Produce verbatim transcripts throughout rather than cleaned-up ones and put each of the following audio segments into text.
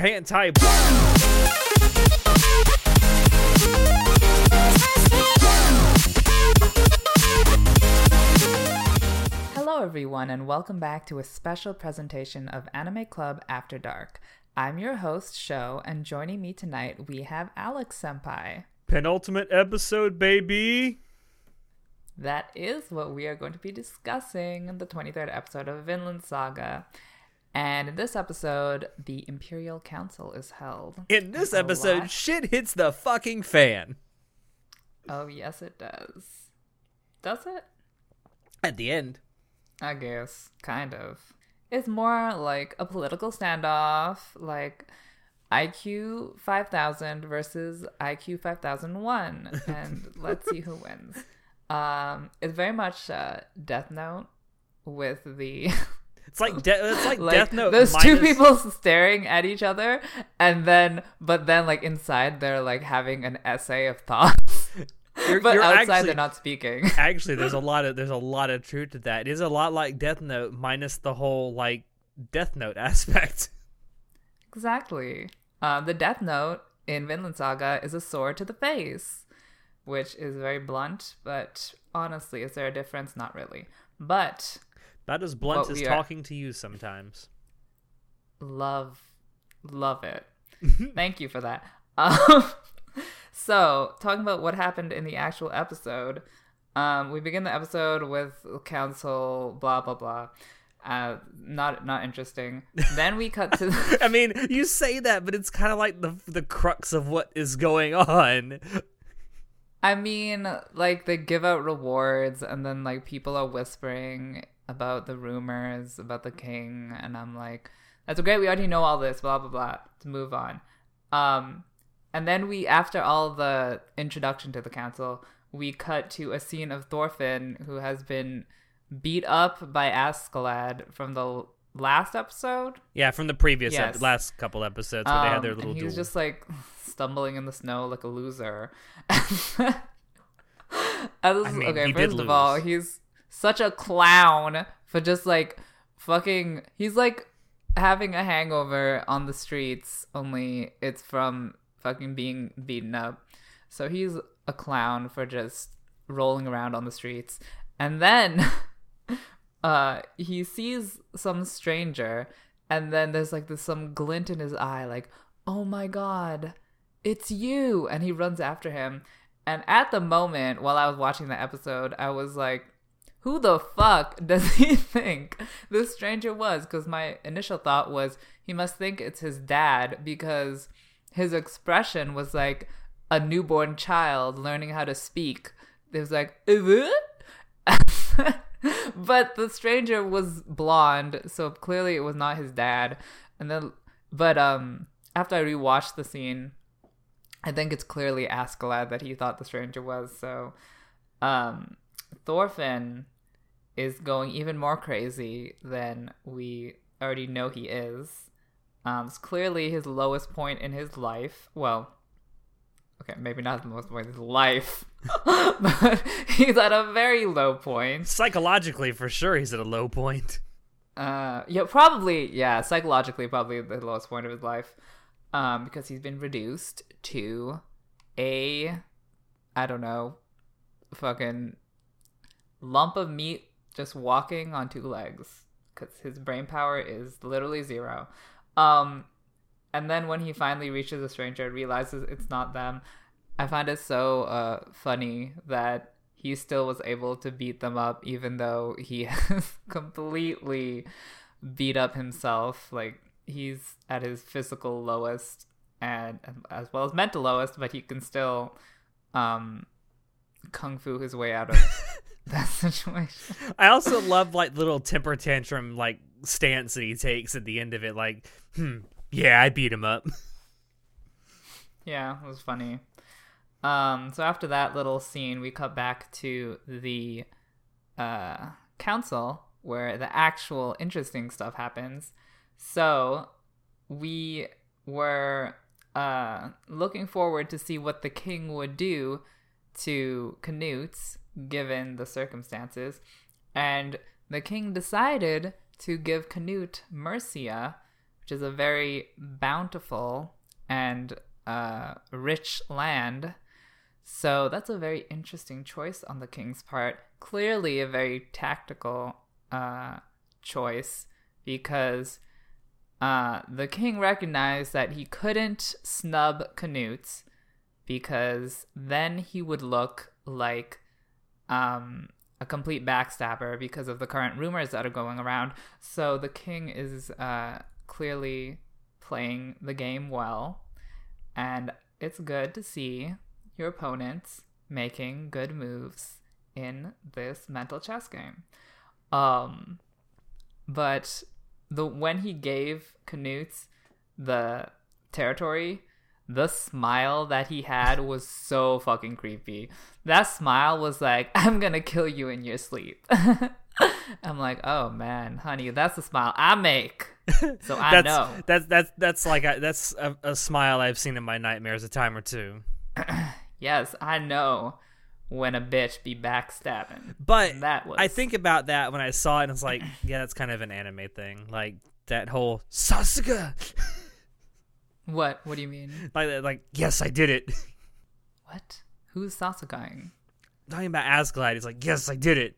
can't type. Hello everyone and welcome back to a special presentation of Anime Club After Dark. I'm your host, Sho, and joining me tonight we have Alex Senpai. Penultimate episode, baby! That is what we are going to be discussing in the twenty-third episode of Vinland Saga. And in this episode, the Imperial Council is held. In this episode, lot... shit hits the fucking fan. Oh, yes, it does. Does it? At the end. I guess. Kind of. It's more like a political standoff, like I Q five thousand versus I Q five thousand one. And let's see who wins. Um, it's very much uh, Death Note with the... It's like, de- it's like, like Death Note those minus... two people staring at each other, and then, but then, like, inside, they're, like, having an essay of thoughts. You're, but you're outside, actually, they're not speaking. Actually, there's a lot of there's a lot of truth to that. It is a lot like Death Note, minus the whole, like, Death Note aspect. Exactly. Uh, the Death Note in Vinland Saga is a sword to the face, which is very blunt, but honestly, is there a difference? Not really. But about as blunt as talking to you sometimes. Love, love it. Thank you for that. Um, so, talking about what happened in the actual episode, um, we begin the episode with council, blah, blah, blah. Uh, not not interesting. Then we cut to... The- I mean, you say that, but it's kind of like the the crux of what is going on. I mean, like, they give out rewards, and then, like, people are whispering about the rumors about the king, and I'm like, that's great, we already know all this, blah, blah, blah, to move on. Um, and then we, after all the introduction to the council, we cut to a scene of Thorfinn, who has been beat up by Askeladd from the last episode? Yeah, from the previous, yes. ep- last couple episodes, where um, they had their little duel. He's just, like, stumbling in the snow like a loser. was, I mean, okay, first of all, he's such a clown for just, like, fucking... He's, like, having a hangover on the streets, only it's from fucking being beaten up. So he's a clown for just rolling around on the streets. And then uh, he sees some stranger, and then there's, like, this some glint in his eye, like, oh my god, it's you! And he runs after him. And at the moment, while I was watching the episode, I was like, who the fuck does he think this stranger was? Because my initial thought was he must think it's his dad, because his expression was like a newborn child learning how to speak. It was like, but the stranger was blonde, so clearly it was not his dad. And then, but um, after I rewatched the scene, I think it's clearly Askeladd that he thought the stranger was. So, um. Thorfinn is going even more crazy than we already know he is. Um, it's clearly his lowest point in his life. Well, okay, maybe not the lowest point in his life, but he's at a very low point. Psychologically, for sure, he's at a low point. Uh, yeah, probably, yeah, psychologically, probably the lowest point of his life, um, because he's been reduced to a, I don't know, fucking... lump of meat just walking on two legs, because his brain power is literally zero. Um, and then when he finally reaches a stranger and realizes it's not them, I find it so uh, funny that he still was able to beat them up, even though he has completely beat up himself. Like, he's at his physical lowest and as well as mental lowest, but he can still um, kung fu his way out of that situation. I also love, like, little temper tantrum, like, stance that he takes at the end of it, like, hmm, yeah, I beat him up. Yeah, it was funny. Um, so after that little scene, we cut back to the uh, council, where the actual interesting stuff happens. So we were uh, looking forward to see what the king would do to Canute, given the circumstances, and the king decided to give Canute Mercia, which which is a very bountiful and uh, rich land. So that's a very interesting choice on the king's part. Clearly a very tactical uh, choice, because uh, the king recognized that he couldn't snub Canute, because then he would look like um, a complete backstabber because of the current rumors that are going around. So the king is uh, clearly playing the game well, and it's good to see your opponents making good moves in this mental chess game. Um, but the when he gave Canute the territory, the smile that he had was so fucking creepy. That smile was like, I'm gonna kill you in your sleep. I'm like, oh man, honey, that's the smile I make. So I that's, know. That's, that's, that's like a, that's a, a smile I've seen in my nightmares a time or two. Yes, I know when a bitch be backstabbing. But that was... I think about that when I saw it, and it's like, yeah, that's kind of an anime thing. Like that whole Sasuke. What? What do you mean? Like, like, yes, I did it. What? Who's Sasuke-ing? I'm talking about Askeladd. He's like, yes, I did it.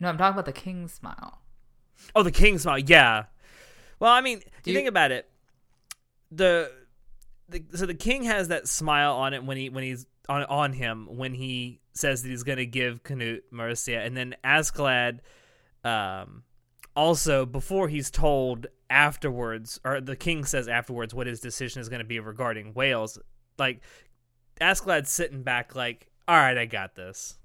No, I'm talking about the king's smile. Oh, the king's smile. Yeah. Well, I mean, do you, you think about it, the, the so the king has that smile on it when he when he's on on him when he says that he's going to give Canute Mercia, and then Askeladd, um, also before he's told. Afterwards, or the king says afterwards what his decision is going to be regarding Wales. Like, Askeladd's sitting back like, all right, I got this.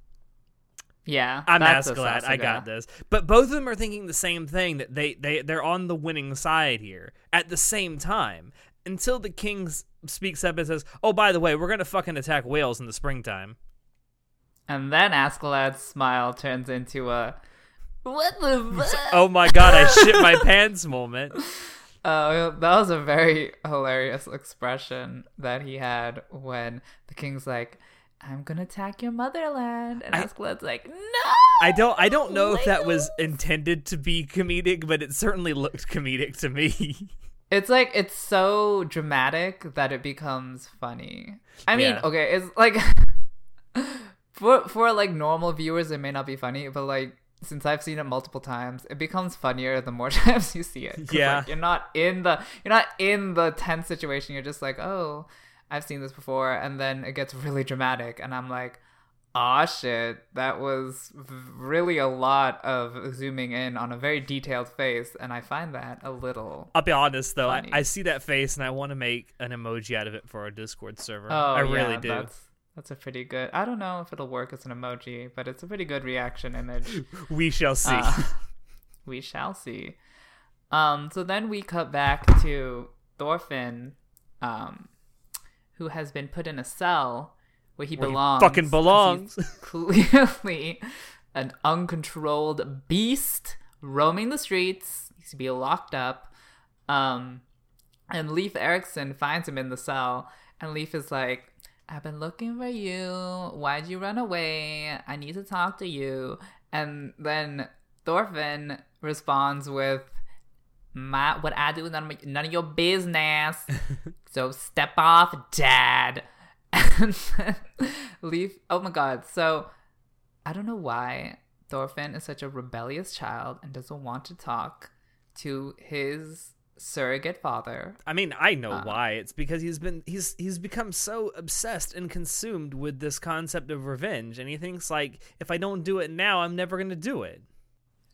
Yeah, I'm Askeladd, I got this. But both of them are thinking the same thing, that they, they, they're on the winning side here at the same time, until the king speaks up and says, oh, by the way, we're going to fucking attack Wales in the springtime. And then Askeladd's smile turns into a... what the fuck? Oh my god, I shit my pants moment. Uh, that was a very hilarious expression that he had when the king's like, I'm gonna attack your motherland, and Askeladd's like, no! I don't I don't know Wales. If that was intended to be comedic, but it certainly looked comedic to me. It's like, it's so dramatic that it becomes funny. I mean, yeah. Okay, it's like, for, for like normal viewers, it may not be funny, but like, since I've seen it multiple times, it becomes funnier the more times you see it. Yeah, like, you're not in the you're not in the tense situation. You're just like, oh, I've seen this before, and then it gets really dramatic, and I'm like, ah, shit, that was really a lot of zooming in on a very detailed face, and I find that a little. I'll be honest though, I, I see that face, and I want to make an emoji out of it for our Discord server. Oh, I really yeah, do. That's- That's a pretty good... I don't know if it'll work as an emoji, but it's a pretty good reaction image. We shall see. Uh, we shall see. Um, so then we cut back to Thorfinn, um, who has been put in a cell where he where belongs. He fucking belongs. He's clearly an uncontrolled beast roaming the streets. He needs to be locked up. Um, and Leif Erikson finds him in the cell, and Leif is like, I've been looking for you. Why'd you run away? I need to talk to you. And then Thorfinn responds with, "My what I do is none of, none of your business. So step off, Dad." And then Leif, oh my God. So I don't know why Thorfinn is such a rebellious child and doesn't want to talk to his surrogate father. I mean, I know uh, why. It's because he's been he's he's become so obsessed and consumed with this concept of revenge, and he thinks like, if I don't do it now, I'm never gonna do it.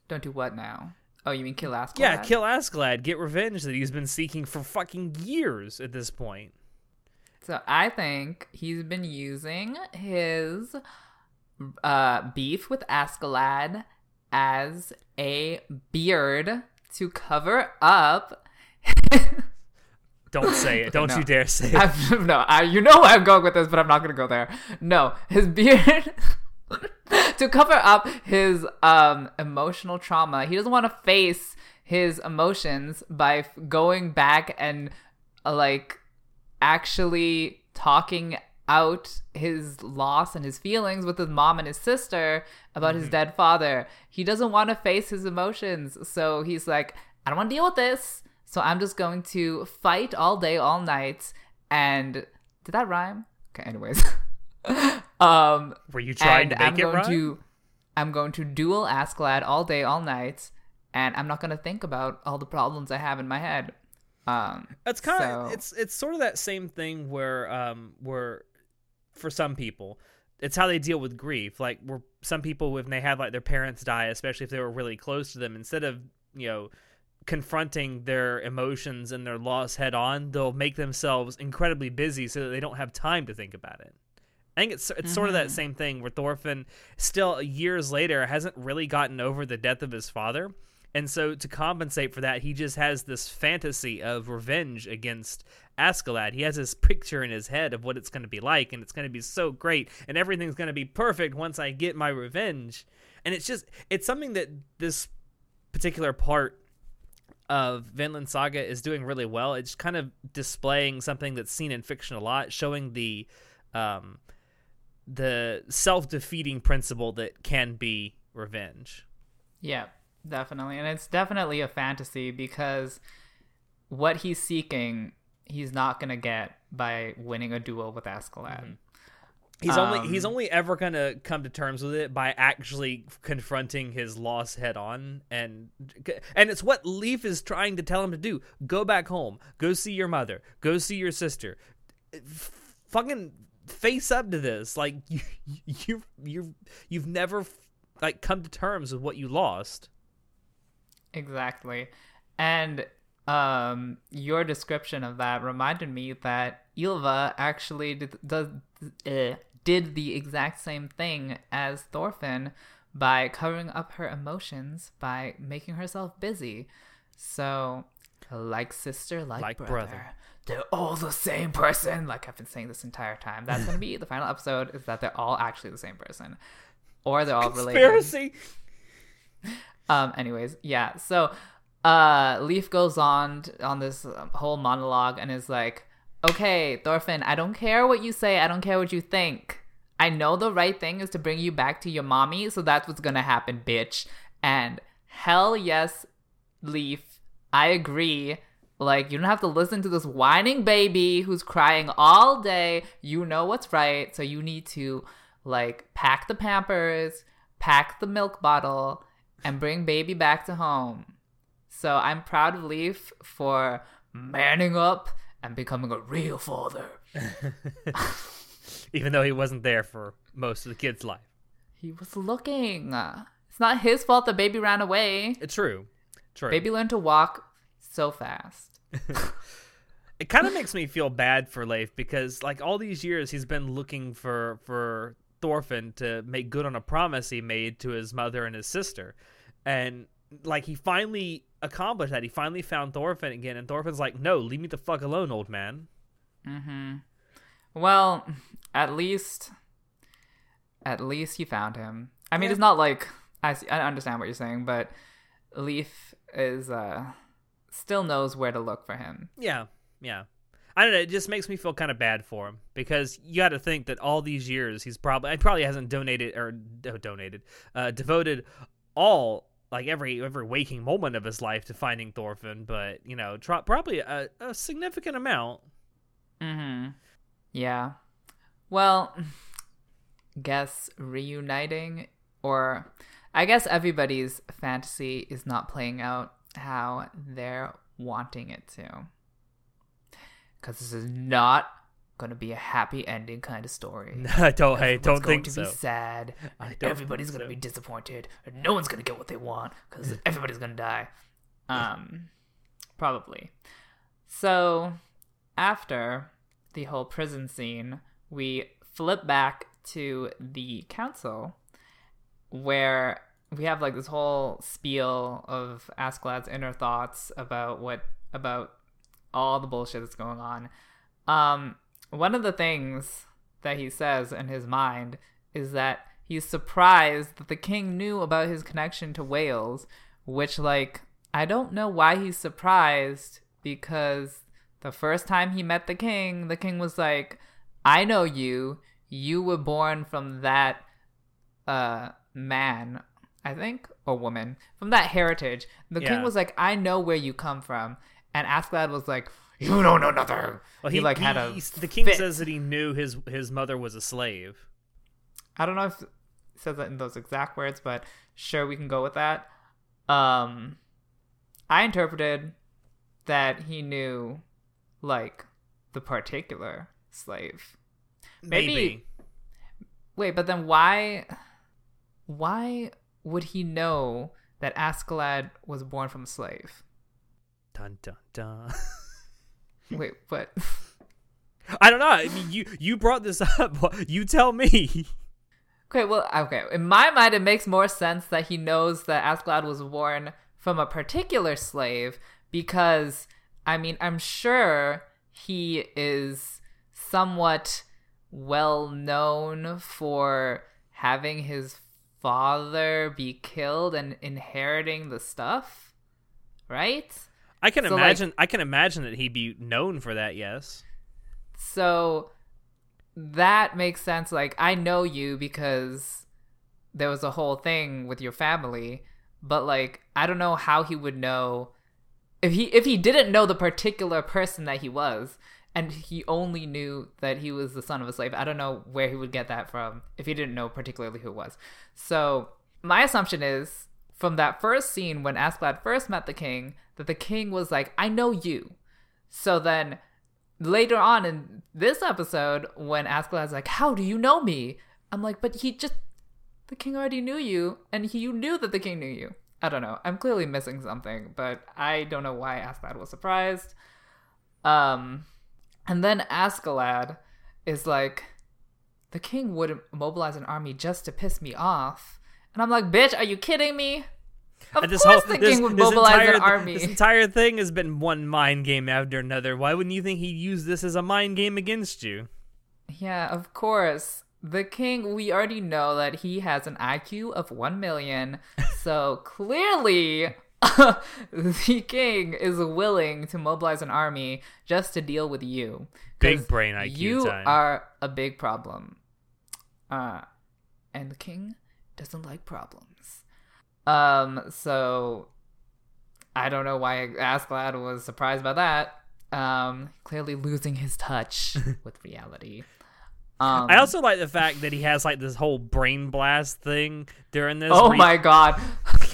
Don't do what now? Oh, you mean kill Askeladd? Yeah, kill Askeladd, get revenge that he's been seeking for fucking years at this point. So I think he's been using his uh beef with Askeladd as a beard to cover up. Don't say it. Don't no. You dare say it. I've, no, I, you know where I'm going with this, but I'm not going to go there. No, his beard to cover up his um, emotional trauma. He doesn't want to face his emotions by f- going back and uh, like actually talking out his loss and his feelings with his mom and his sister about mm-hmm. his dead father. He doesn't want to face his emotions. So he's like, I don't want to deal with this. So I'm just going to fight all day, all night. And did that rhyme? Okay, anyways. um, Were you trying to make I'm it going rhyme? To, I'm going to duel Askeladd all day, all night. And I'm not going to think about all the problems I have in my head. Um, it's kind so. of it's it's sort of that same thing where um where for some people it's how they deal with grief. Like where some people, if they had like their parents die, especially if they were really close to them, instead of you know confronting their emotions and their loss head on, they'll make themselves incredibly busy so that they don't have time to think about it. I think it's it's mm-hmm. sort of that same thing where Thorfinn, still years later, hasn't really gotten over the death of his father. And so to compensate for that, he just has this fantasy of revenge against Askeladd. He has this picture in his head of what it's going to be like, and it's going to be so great, and everything's going to be perfect once I get my revenge. And it's just, it's something that this particular part of Vinland Saga is doing really well. It's kind of displaying something that's seen in fiction a lot, showing the um, the self-defeating principle that can be revenge. Yeah. Definitely. And it's definitely a fantasy because what he's seeking, he's not going to get by winning a duel with Askeladd. Mm-hmm. He's um, only he's only ever going to come to terms with it by actually confronting his loss head on. And and it's what Leif is trying to tell him to do. Go back home. Go see your mother. Go see your sister. F- fucking face up to this. Like, you, you, you, you've never like come to terms with what you lost. Exactly. And um, your description of that reminded me that Ylva actually did, the, uh, did the exact same thing as Thorfinn by covering up her emotions by making herself busy. So, like sister, like, like brother, brother, they're all the same person. Like I've been saying this entire time. That's going to be the final episode, is that they're all actually the same person. Or they're all related. Conspiracy! Um, anyways, yeah, so uh, Leif goes on t- on this whole monologue and is like, okay, Thorfinn, I don't care what you say. I don't care what you think. I know the right thing is to bring you back to your mommy, so that's what's going to happen, bitch. And hell yes, Leif, I agree. Like, you don't have to listen to this whining baby who's crying all day. You know what's right, so you need to, like, pack the Pampers, pack the milk bottle, and bring baby back to home. So I'm proud of Leif for manning up and becoming a real father. Even though he wasn't there for most of the kid's life. He was looking. It's not his fault the baby ran away. True. True. Baby learned to walk so fast. It kind of makes me feel bad for Leif because, like, all these years he's been looking for... for Thorfinn to make good on a promise he made to his mother and his sister, and like he finally accomplished that. He finally found Thorfinn again, and Thorfinn's like, no, leave me the fuck alone, old man. Mm-hmm. Well, at least at least he found him. I mean, yeah. It's not like I, I understand what you're saying, but Leif is uh still knows where to look for him. Yeah, yeah, I don't know. It just makes me feel kind of bad for him because you got to think that all these years he's probably, he probably hasn't donated or oh, donated, uh, devoted all like every every waking moment of his life to finding Thorfinn, but you know, tro- probably a, a significant amount. Mm-hmm. Yeah. Well, guess reuniting, or I guess everybody's fantasy is not playing out how they're wanting it to. Because this is not gonna be a happy ending kind of story. No, I don't. I don't think so. Everyone's going to be sad. Everybody's gonna be disappointed. And no one's gonna get what they want because everybody's gonna die. Um, probably. So after the whole prison scene, we flip back to the council where we have like this whole spiel of Askeladd's inner thoughts about what about. all the bullshit that's going on. Um, one of the things that he says in his mind is that he's surprised that the king knew about his connection to Wales, which, like, I don't know why he's surprised, because the first time he met the king, the king was like, I know you. You were born from that uh, man, I think, or woman, from that heritage. The yeah. king was like, I know where you come from. And Askeladd was like, you don't know nothing. Well, he, he like he, had a he, the king fit. Says that he knew his his mother was a slave. I don't know if it says that in those exact words, but sure, we can go with that. Um, I interpreted that he knew, like, the particular slave. Maybe. Maybe. Wait, but then why? Why would he know that Askeladd was born from a slave? Dun dun dun. Wait, what? I don't know. I mean, you you brought this up. You tell me. Okay, well, okay. In my mind, it makes more sense that he knows that Askeladd was born from a particular slave because, I mean, I'm sure he is somewhat well known for having his father be killed and inheriting the stuff, right? I can so imagine. Like, I can imagine that he'd be known for that. Yes. So that makes sense. Like, I know you because there was a whole thing with your family, but like, I don't know how he would know if he if he didn't know the particular person that he was, and he only knew that he was the son of a slave. I don't know where he would get that from if he didn't know particularly who it was. So my assumption is, from that first scene when Askeladd first met the king, that the king was like, I know you. So then later on in this episode, when Askeladd's like, how do you know me? I'm like, but he just, the king already knew you, and he, you knew that the king knew you. I don't know. I'm clearly missing something, but I don't know why Askeladd was surprised. Um, and then Askeladd is like, the king wouldn't mobilize an army just to piss me off. And I'm like, bitch, are you kidding me? Of course whole, the king would mobilize entire, an army. This entire thing has been one mind game after another. Why wouldn't you think he'd use this as a mind game against you? Yeah, of course. The king, we already know that he has an I Q of one million. So clearly, the king is willing to mobilize an army just to deal with you. Big brain I Q you time. You are a big problem. Uh, and the king doesn't like problems. Um, so I don't know why Askeladd was surprised by that. Um, clearly losing his touch with reality. Um, I also like the fact that he has like this whole brain blast thing during this. Oh my you, god.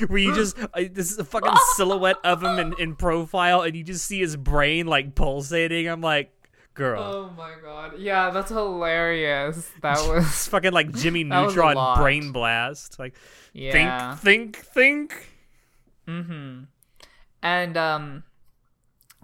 Where you just, uh, this is a fucking silhouette of him in, in profile and you just see his brain like pulsating. I'm like, girl. Oh my god. Yeah, that's hilarious. That was fucking like Jimmy Neutron brain blast. Like, yeah. think, think, think. Mm-hmm. And um,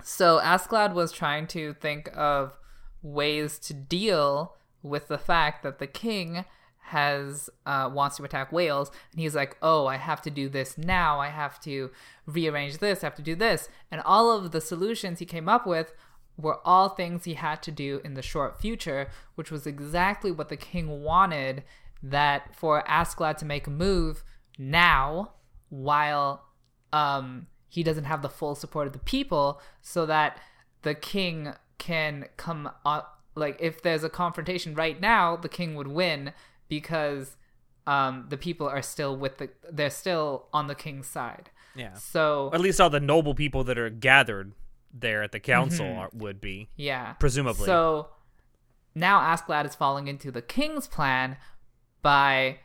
so Askeladd was trying to think of ways to deal with the fact that the king has uh wants to attack Wales, and he's like, oh, I have to do this now. I have to rearrange this. I have to do this. And all of the solutions he came up with were all things he had to do in the short future, which was exactly what the king wanted, that for Askeladd to make a move now while um, he doesn't have the full support of the people, so that the king can come up. Like, if there's a confrontation right now, the king would win because um, the people are still with the, they're still on the king's side. Yeah. So at least all the noble people that are gathered there at the council mm-hmm. would be. Yeah. Presumably. So now Askeladd is falling into the king's plan by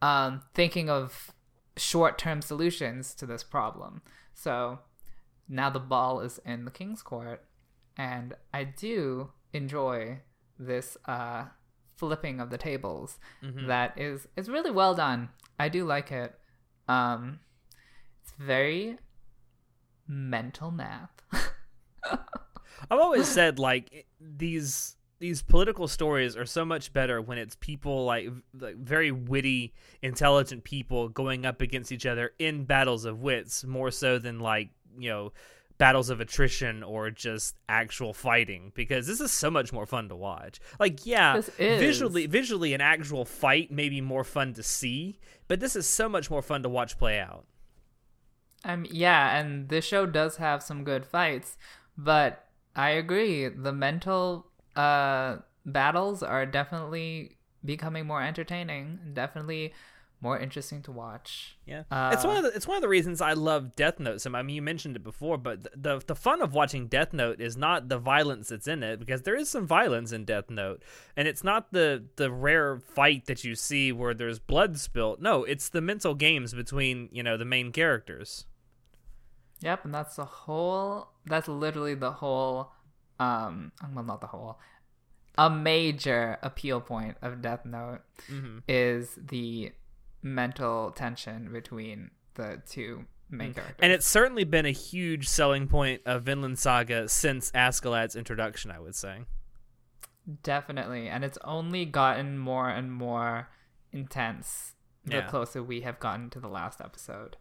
um, thinking of short-term solutions to this problem. So now the ball is in the king's court, and I do enjoy this uh, flipping of the tables. Mm-hmm. That is, it's really well done. I do like it. Um, it's very mental math. I've always said, like, these these political stories are so much better when it's people like like very witty, intelligent people going up against each other in battles of wits, more so than like, you know, battles of attrition or just actual fighting, because this is so much more fun to watch. Like, yeah, visually visually an actual fight may be more fun to see, but this is so much more fun to watch play out. Um, yeah, and this show does have some good fights, but I agree. The mental uh, battles are definitely becoming more entertaining, definitely more interesting to watch. Yeah, uh, it's one of the, it's one of the reasons I love Death Note. So I mean, you mentioned it before, but the, the the fun of watching Death Note is not the violence that's in it, because there is some violence in Death Note, and it's not the the rare fight that you see where there's blood spilt. No, it's the mental games between, you know, the main characters. Yep, and that's the whole. That's literally the whole. Um, well, not the whole. A major appeal point of Death Note mm-hmm. is the mental tension between the two main mm-hmm. characters, and it's certainly been a huge selling point of Vinland Saga since Askeladd's introduction. I would say, definitely, and it's only gotten more and more intense the yeah. closer we have gotten to the last episode.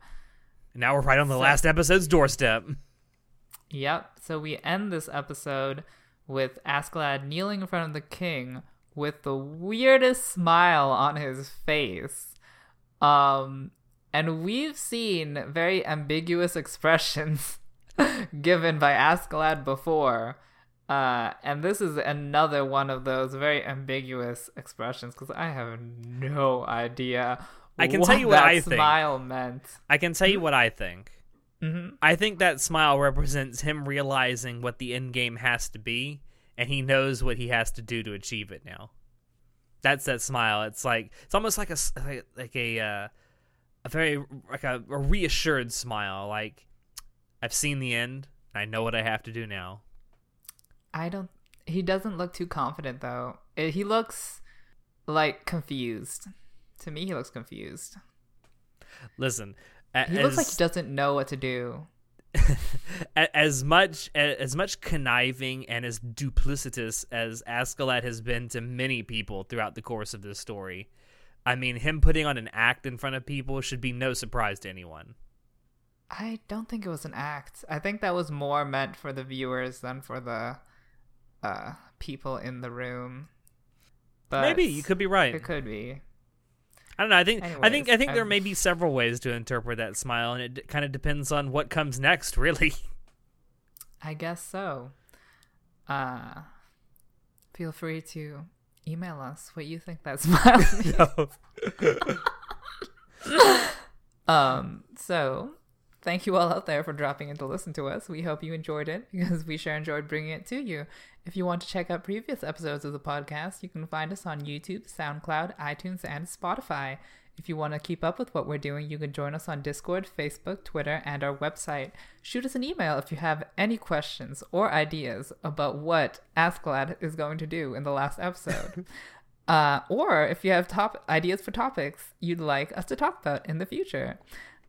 Now we're right on the so, last episode's doorstep. Yep. So we end this episode with Askeladd kneeling in front of the king with the weirdest smile on his face. Um, and we've seen very ambiguous expressions given by Askeladd before. Uh, and this is another one of those very ambiguous expressions, because I have no idea I can what tell you what that I smile think. meant. I can tell you what I think. Mm-hmm. I think that smile represents him realizing what the end game has to be, and he knows what he has to do to achieve it now. That's that smile. It's like it's almost like a like a uh, a very like a, a reassured smile. Like, I've seen the end, and I know what I have to do now. I don't. He doesn't look too confident though. It, he looks like confused. To me, he looks confused. Listen, as, he looks like he doesn't know what to do. As much as much conniving and as duplicitous as Askeladd has been to many people throughout the course of this story, I mean, him putting on an act in front of people should be no surprise to anyone. I don't think it was an act. I think that was more meant for the viewers than for the uh, people in the room. But maybe you could be right. It could be. I don't know. I think Anyways, I think I think um, there may be several ways to interpret that smile, and it d- kind of depends on what comes next, really. I guess so. Uh, feel free to email us what you think that smile means. No. um. So, thank you all out there for dropping in to listen to us. We hope you enjoyed it, because we sure enjoyed bringing it to you. If you want to check out previous episodes of the podcast, you can find us on YouTube, SoundCloud, iTunes, and Spotify. If you want to keep up with what we're doing, you can join us on Discord, Facebook, Twitter, and our website. Shoot us an email if you have any questions or ideas about what Askeladd is going to do in the last episode. uh, or if you have top ideas for topics you'd like us to talk about in the future.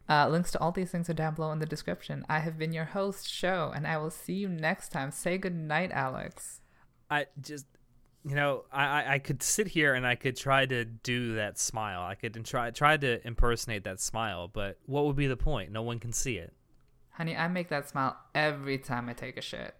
Uh, links to all these things are down below in the description. I have been your host, Sho, and I will see you next time. Say goodnight, Alex. I just, you know, I, I could sit here and I could try to do that smile. I could try, try to impersonate that smile, but what would be the point? No one can see it. Honey, I make that smile every time I take a shit.